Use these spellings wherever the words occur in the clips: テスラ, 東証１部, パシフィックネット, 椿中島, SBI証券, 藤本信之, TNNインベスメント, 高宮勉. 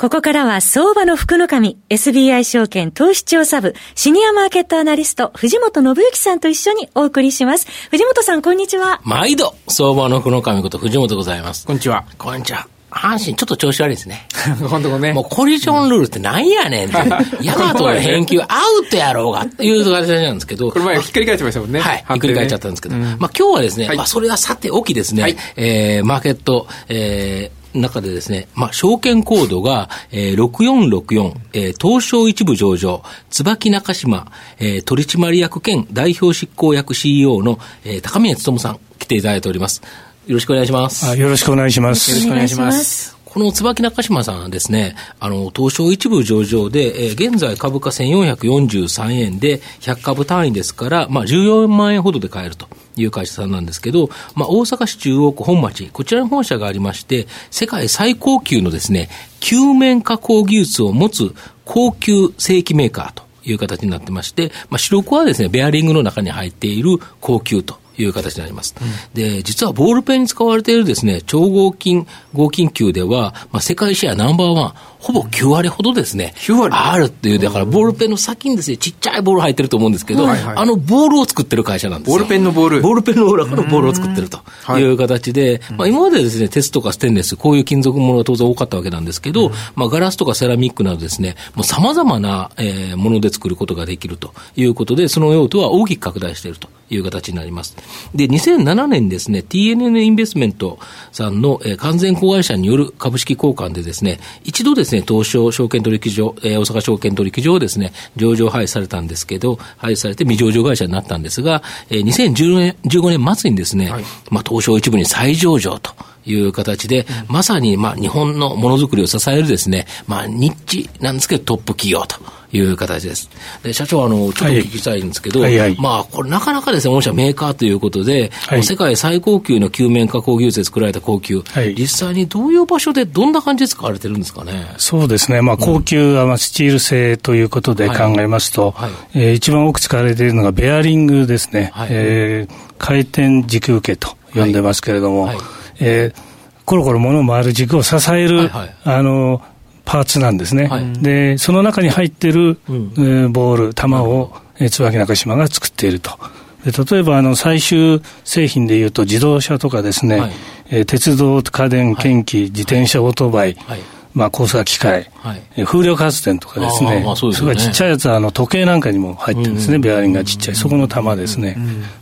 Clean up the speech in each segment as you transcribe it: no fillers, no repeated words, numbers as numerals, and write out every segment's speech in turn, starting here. ここからは相場の福の神、 SBI 証券投資調査部シニアマーケットアナリスト藤本信之さんと一緒にお送りします。藤本さん、こんにちは。毎度相場の福の神こと藤本でございます。こんにちは。こんにちは。阪神ちょっと調子悪いですね。本当ごめん。もうコリジョンルールってなんやねんって。ヤマトの返球アウトやろうがっていう形なんですけど。これ前ひっくり返ってましたもんね。はい。ね、ひっくり返っちゃったんですけど。まあ今日はですね、はい、まあそれはさておきですね、はい、マーケット、中でですね、まあ、証券コードが、6464、東証一部上場、椿中島、取締役兼代表執行役 CEO の、高峰勉さん来ていただいております。よろしくお願いします。よろしくお願いします。よろしくお願いします。この椿中島さんはですね、東証一部上場で、現在株価1443円で100株単位ですから、まあ、14万円ほどで買えるという会社さんなんですけど、まあ、大阪市中央区本町、こちらに本社がありまして、世界最高級のですね、球面加工技術を持つ高級正規メーカーという形になってまして、まあ、主力はですね、ベアリングの中に入っている高級という形になります。で、実はボールペンに使われているですね、超合金球では、まあ、世界シェアナンバーワン、ほぼ9割ほどですね、あるっていう、だからボールペンの先にですね、ちっちゃいボール入ってると思うんですけど、はいはい、あのボールを作ってる会社なんですよ。ボールペンのボール。ボールペンのボールはこのボールを作ってるという形で、まあ、今までですね、鉄とかステンレス、こういう金属ものが当然多かったわけなんですけど、まあ、ガラスとかセラミックなどですね、もう様々な、もので作ることができるということで、その用途は大きく拡大しているという形になります。で、2007年にですね、TNN インベスメントさんの、完全子会社による株式交換でですね、一度ですね、東証証券取引所、大阪証券取引所をですね、上場廃止されたんですけど、廃止されて未上場会社になったんですが、2015年末にですね、はい、まあ、東証一部に再上場という形で、まさに、まあ、日本のものづくりを支えるですね、まあ、ニッチなんですけどトップ企業という形です。で、社長、ちょっとお聞きしたいんですけど、はいはいはい、まあ、これなかなかですね、御社メーカーということで、はい、世界最高級の球面加工技術で作られた高級、はい、実際にどういう場所でどんな感じで使われてるんですかね。そうですね、まあ、高級はスチール製ということで考えますと、はいはい、一番多く使われているのがベアリングですね、はい、回転軸受けと呼んでますけれども、はいはい、コロコロ物を回る軸を支える、はいはい、パーツなんですね、はい、でその中に入っている、ボール、球を、椿中島が作っていると。で、例えば最終製品でいうと自動車とかですね、はい、鉄道、家電、検機、はい、自転車、オートバイ、はい、まあ、工作機械、はい、風力発電とかですね、まあ、そうですね。それからちっちゃいやつは時計なんかにも入ってるんですね、ベアリングがちっちゃい、そこの玉ですね、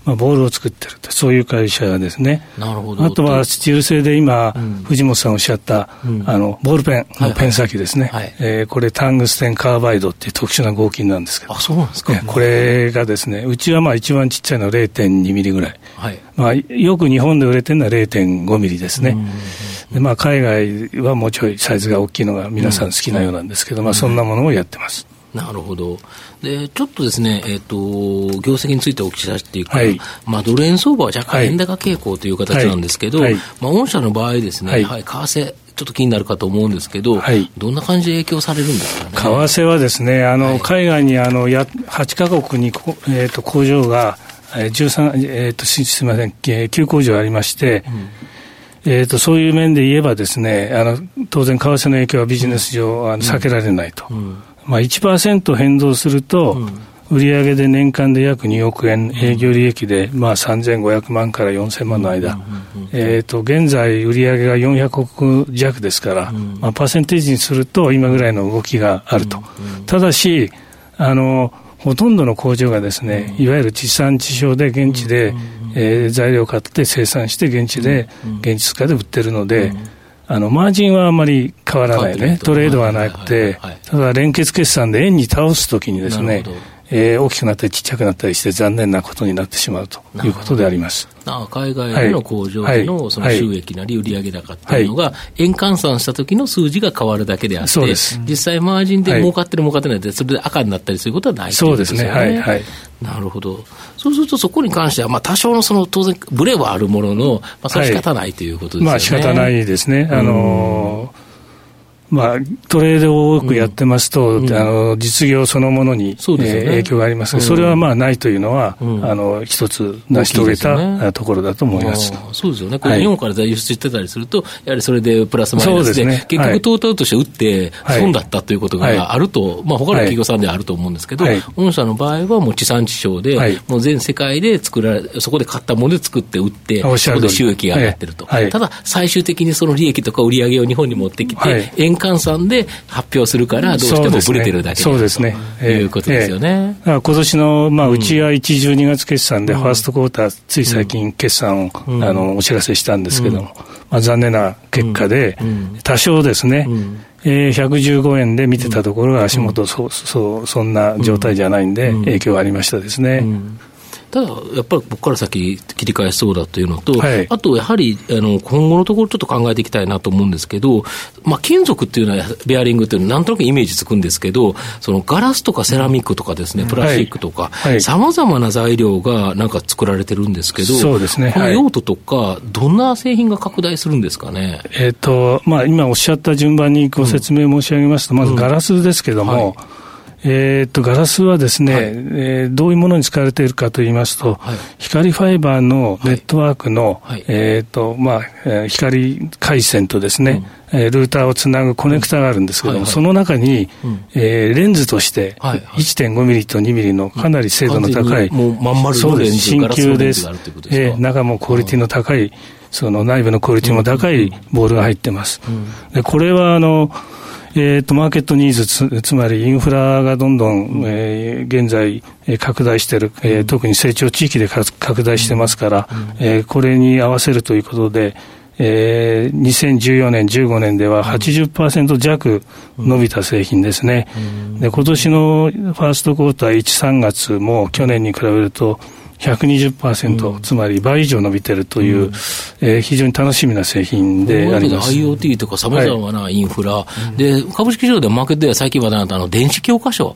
まあ、ボールを作ってるって、そういう会社ですね。なるほど。あとはスチール製で今、藤本さんおっしゃった、ボールペンのペン先ですね、はいはい、これタングステンカーバイドっていう特殊な合金なんですけど、あ、そうなんですか。これがですね、うちはまあ一番ちっちゃいの 0.2 ミリぐらい、はい、まあ、よく日本で売れてるのは 0.5 ミリですね。で、まあ、海外はもうちょいサイズが大きいのが皆さん好きなようなんですけど、まあ、そんなものをやってます。なるほど。で、ちょっとですね、業績についてお聞きさせていくと、はい、まあ、ドル円相場は若干円高傾向という形なんですけど、はいはい、まあ、御社の場合ですね、はいはい、為替ちょっと気になるかと思うんですけど、はい、どんな感じで影響されるんですかね。為替はですね、はい、海外に8カ国に、工場がすみません、9工場ありまして、そういう面で言えばですね、当然為替の影響はビジネス上避けられないと、まあ、1% 変動すると、売上で年間で約2億円、営業利益で、まあ、3500万から4000万の間、現在売上が400億弱ですから、まあ、パーセンテージにすると今ぐらいの動きがあると。ただしほとんどの工場がですね、いわゆる地産地消で現地で、材料を買って生産して現地で現地化で売ってるので、マージンはあまり変わらないね、トレードはなくて、ただ連結決算で円に倒すときにですね、大きくなったりちっちゃくなったりして残念なことになってしまうということであります。海外での工場で の、 その収益なり売上高っていうのが円換算した時の数字が変わるだけであって、実際マージンで儲かってる儲かってないってそれで赤になったりすることはないということですよね。そうですね、はいはい、なるほど。そうするとそこに関してはまあ多少 の、 その当然ブレはあるものの、まあ、それは仕方ないということですよね、はい、まあ仕方ないですね。まあ、トレードを多くやってますと、うん、実業そのものに、ね、影響がありますが、それはまあないというのは、一つ成し遂げた、ね、ところだと思います。そうですよね。これ日本から輸出してたりすると、やはりそれでプラスマイナス で、ね、結局トータルとして打って損だったということがあると、まあ、他の企業さんではあると思うんですけど、御社の場合はもう地産地消で、もう全世界で作られ、そこで買ったもので作って売って、そこで収益が上がってると、ただ最終的にその利益とか売り上げを日本に持ってきて、換算で発表するからどうしてもブレてるだけだということですよね。今年の、まあ、うちは1、12月決算で、ファーストクォーターつい最近決算を、お知らせしたんですけども、まあ、残念な結果で、多少ですね、115円で見てたところが足元、そんな状態じゃないんで影響がありましたですね。ただやっぱりここから先切り返しそうだというのと、あとやはり今後のところちょっと考えていきたいなと思うんですけど、まあ、金属っていうのはベアリングっていうのはなんとなくイメージつくんですけど、そのガラスとかセラミックとかですね、プラスチックとかさまざまな材料がなんか作られてるんですけど、そうですね、この用途とかどんな製品が拡大するんですかね。まあ、今おっしゃった順番にご説明申し上げますと、まずガラスですけども、ガラスはですね、どういうものに使われているかといいますと、光ファイバーのネットワークの、まあ、光回線とですね、ルーターをつなぐコネクタがあるんですけども、その中に、レンズとして、1.5 ミリと2ミリのかなり精度の高い、そうです、新級です。中もクオリティの高い、その内部のクオリティも高いボールが入ってます。で、これはマーケットニーズ、つまりインフラがどんどん、現在拡大している、特に成長地域で拡大してますから、これに合わせるということで、2014年15年では 80% 弱伸びた製品ですね。で、今年のファーストクォーター1、3月も去年に比べると120%、つまり倍以上伸びてるという、非常に楽しみな製品であります。IoT とかさまざまなインフラ、で株式市場でマーケットでは最近は電子教科書、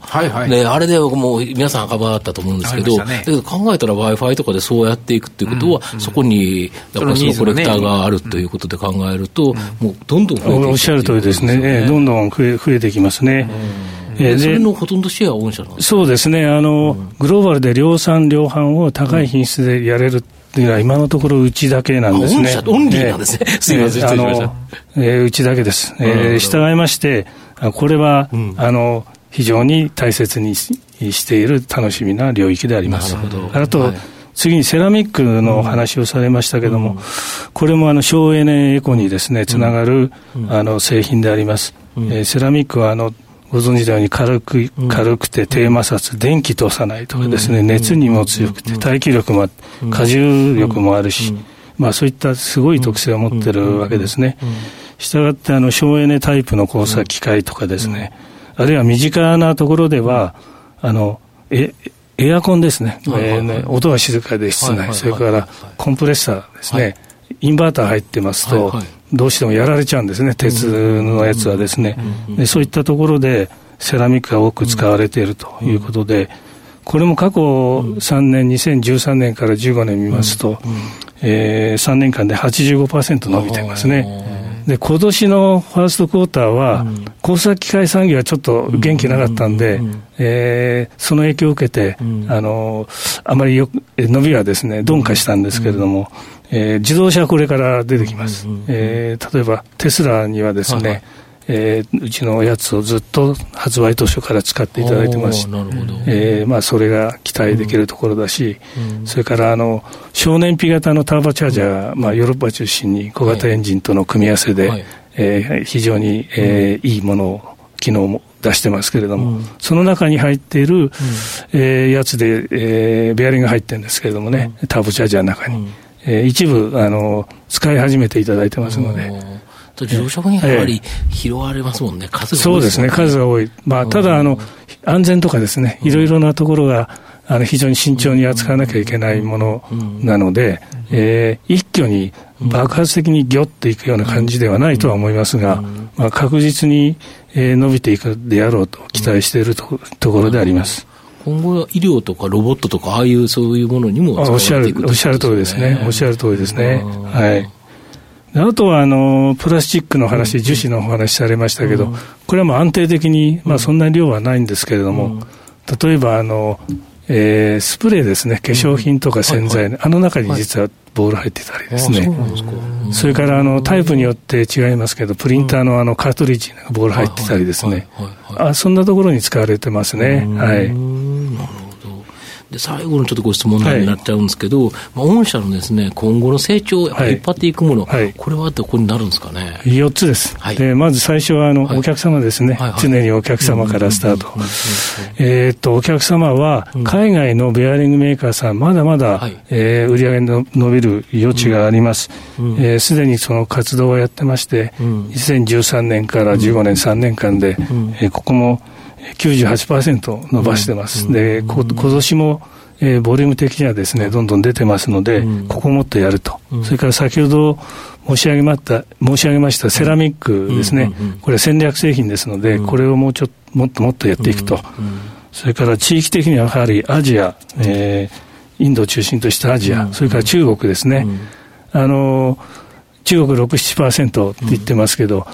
であれでもう皆さん赤羽あったと思うんですけど、考えたら Wi-Fi とかでそうやっていくっていうことは、そこにだからそのコレクターがあるということで考えると、もうどんどん増えていくということですよね。おっしゃる通りですね。どんどん増えてきますね。それのほとんどシェアは御社なんですか。そうですね、グローバルで量産量販を高い品質でやれるっていうのは今のところうちだけなんですね。御社オンリーなんですね。すいません、失礼しました。うちだけです。従いましてこれは、非常に大切にしている楽しみな領域であります。なるほど。あと、次にセラミックの話をされましたけども、これも省エネエコにですねつながる、製品であります。セラミックはご存知のように軽くて低摩擦、電気通さないとかですね、熱にも強くて耐久力もあって、荷重力もあるし、まあそういったすごい特性を持ってるわけですね。したがって省エネタイプの工作機械とかですね、あるいは身近なところではエアコンですね、音が静かで室内、それからコンプレッサーですね、インバーター入ってますと、どうしてもやられちゃうんですね、鉄のやつはですね。で、そういったところでセラミックが多く使われているということで、これも過去3年、2013年から15年見ますと、3年間で 85% 伸びてますね。で、今年のファーストクォーターは、工作機械産業はちょっと元気なかったんで、その影響を受けて、あまり伸びはですね、鈍化したんですけれども、自動車はこれから出てきます。例えばテスラにはですね、うちのやつをずっと発売当初から使っていただいてますし、まあ、それが期待できるところだし、それから小燃費型のターボチャージャーが、ヨーロッパ中心に小型エンジンとの組み合わせで、非常に、いいものを機能も出してますけれども、その中に入っている、やつで、ベアリングが入ってるんですけれどもね、ターボチャージャーの中に、一部使い始めていただいてますので、自動車もやはり拾われますもんね、数が多いですね。そうですね、数が多い。まあ、ただ安全とかですね、いろいろなところが非常に慎重に扱わなきゃいけないものなので、一挙に爆発的にギョッといくような感じではないとは思いますが、まあ、確実に伸びていくであろうと期待しているところであります。今後は医療とかロボットとかああいうそういうものにも使われていくということですね。おっしゃる通りですね。おっしゃる通りですね。はい。あとはプラスチックの話、樹脂のお話されましたけど、これはもう安定的に、まあ、そんな量はないんですけれども、例えばスプレーですね、化粧品とか洗剤、あの中に実はボール入ってたりですね、それからタイプによって違いますけど、プリンターのカートリッジにボール入ってたりですね、そんなところに使われてますね。はい。で最後のちょっとご質問になっちゃうんですけど、まあ、御社のですね、今後の成長を引っ張っていくもの、これはどこになるんですかね。4つです、でまず最初はお客様ですね、常にお客様からスタート。お客様は海外のベアリングメーカーさん、まだまだ、売り上げの伸びる余地があります。すでにその活動をやってまして、2013年から15年3年間で、ここも98% 伸ばしてます。で、今年も、ボリューム的にはですね、どんどん出てますので、ここをもっとやると。それから先ほど申し上げましたセラミックですね、これは戦略製品ですので、これをもっともっとやっていくと。それから地域的にはやはりアジア、インドを中心としたアジア、それから中国ですね。中国 6-7% って言ってますけど、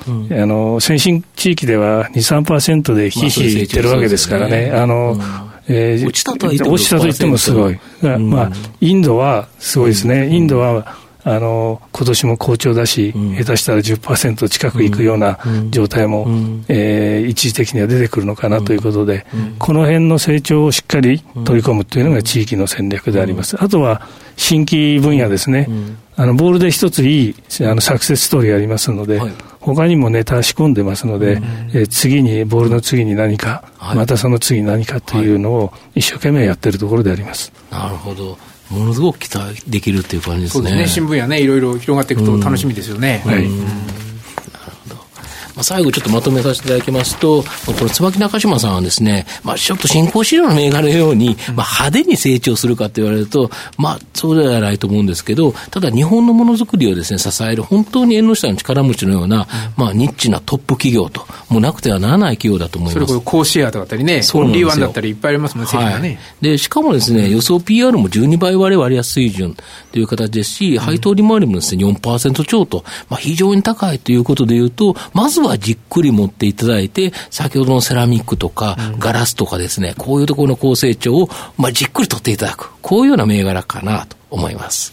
先進地域では 2-3% でひいひい言ってるわけですからね。落ちたと言ってもすごい。まあ、インドはすごいですね。インドは今年も好調だし、下手したら 10% 近くいくような状態も、一時的には出てくるのかなということで、この辺の成長をしっかり取り込むというのが地域の戦略であります。あとは新規分野ですね。ボールで一ついいサクセスストーリーがありますので、他にもネタ仕込んでますので、次にボールの次に何か、またその次に何かというのを一生懸命やっているところであります。なるほど、ものすごく期待できるという感じですね。そうですね、新聞やね、いろいろ広がっていくと楽しみですよね。はい。最後ちょっとまとめさせていただきますと、この椿中島さんはですね、まあ、ちょっと新興市場の銘柄のように、派手に成長するかと言われると、まあ、そうではないと思うんですけど、ただ日本のものづくりをですね、支える本当に縁の下の力持ちのような、まあ、ニッチなトップ企業と、もうなくてはならない企業だと思います。それこそ高シェアだったりね、オンリーワンだったりいっぱいありますもんね、はい。で、しかもですね、予想 PR も12倍割安水準という形ですし、配当利回りもですね、4% 超と、まあ、非常に高いということでいうと、まずはじっくり持っていただいて、先ほどのセラミックとかガラスとかですね、こういうところの高成長を、まあ、じっくり取っていただく、こういうような銘柄かなと思います。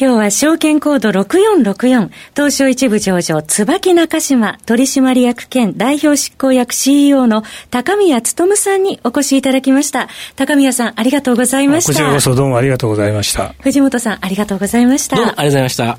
今日は証券コード6464東証一部上場椿中島取締役兼代表執行役 CEO の高宮勉さんにお越しいただきました。高宮さん、ありがとうございました。こちらこそどうもありがとうございました。藤本さん、ありがとうございました。どうもありがとうございました。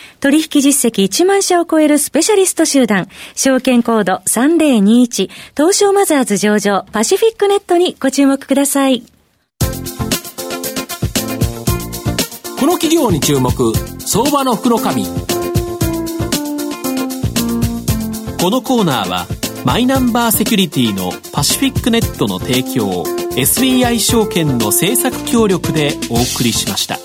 取引実績1万社を超えるスペシャリスト集団、証券コード3021東証マザーズ上場パシフィックネットにご注目ください。この企業に注目、相場の福の神。このコーナーはマイナンバーセキュリティのパシフィックネットの提供、 SBI 証券の政策協力でお送りしました。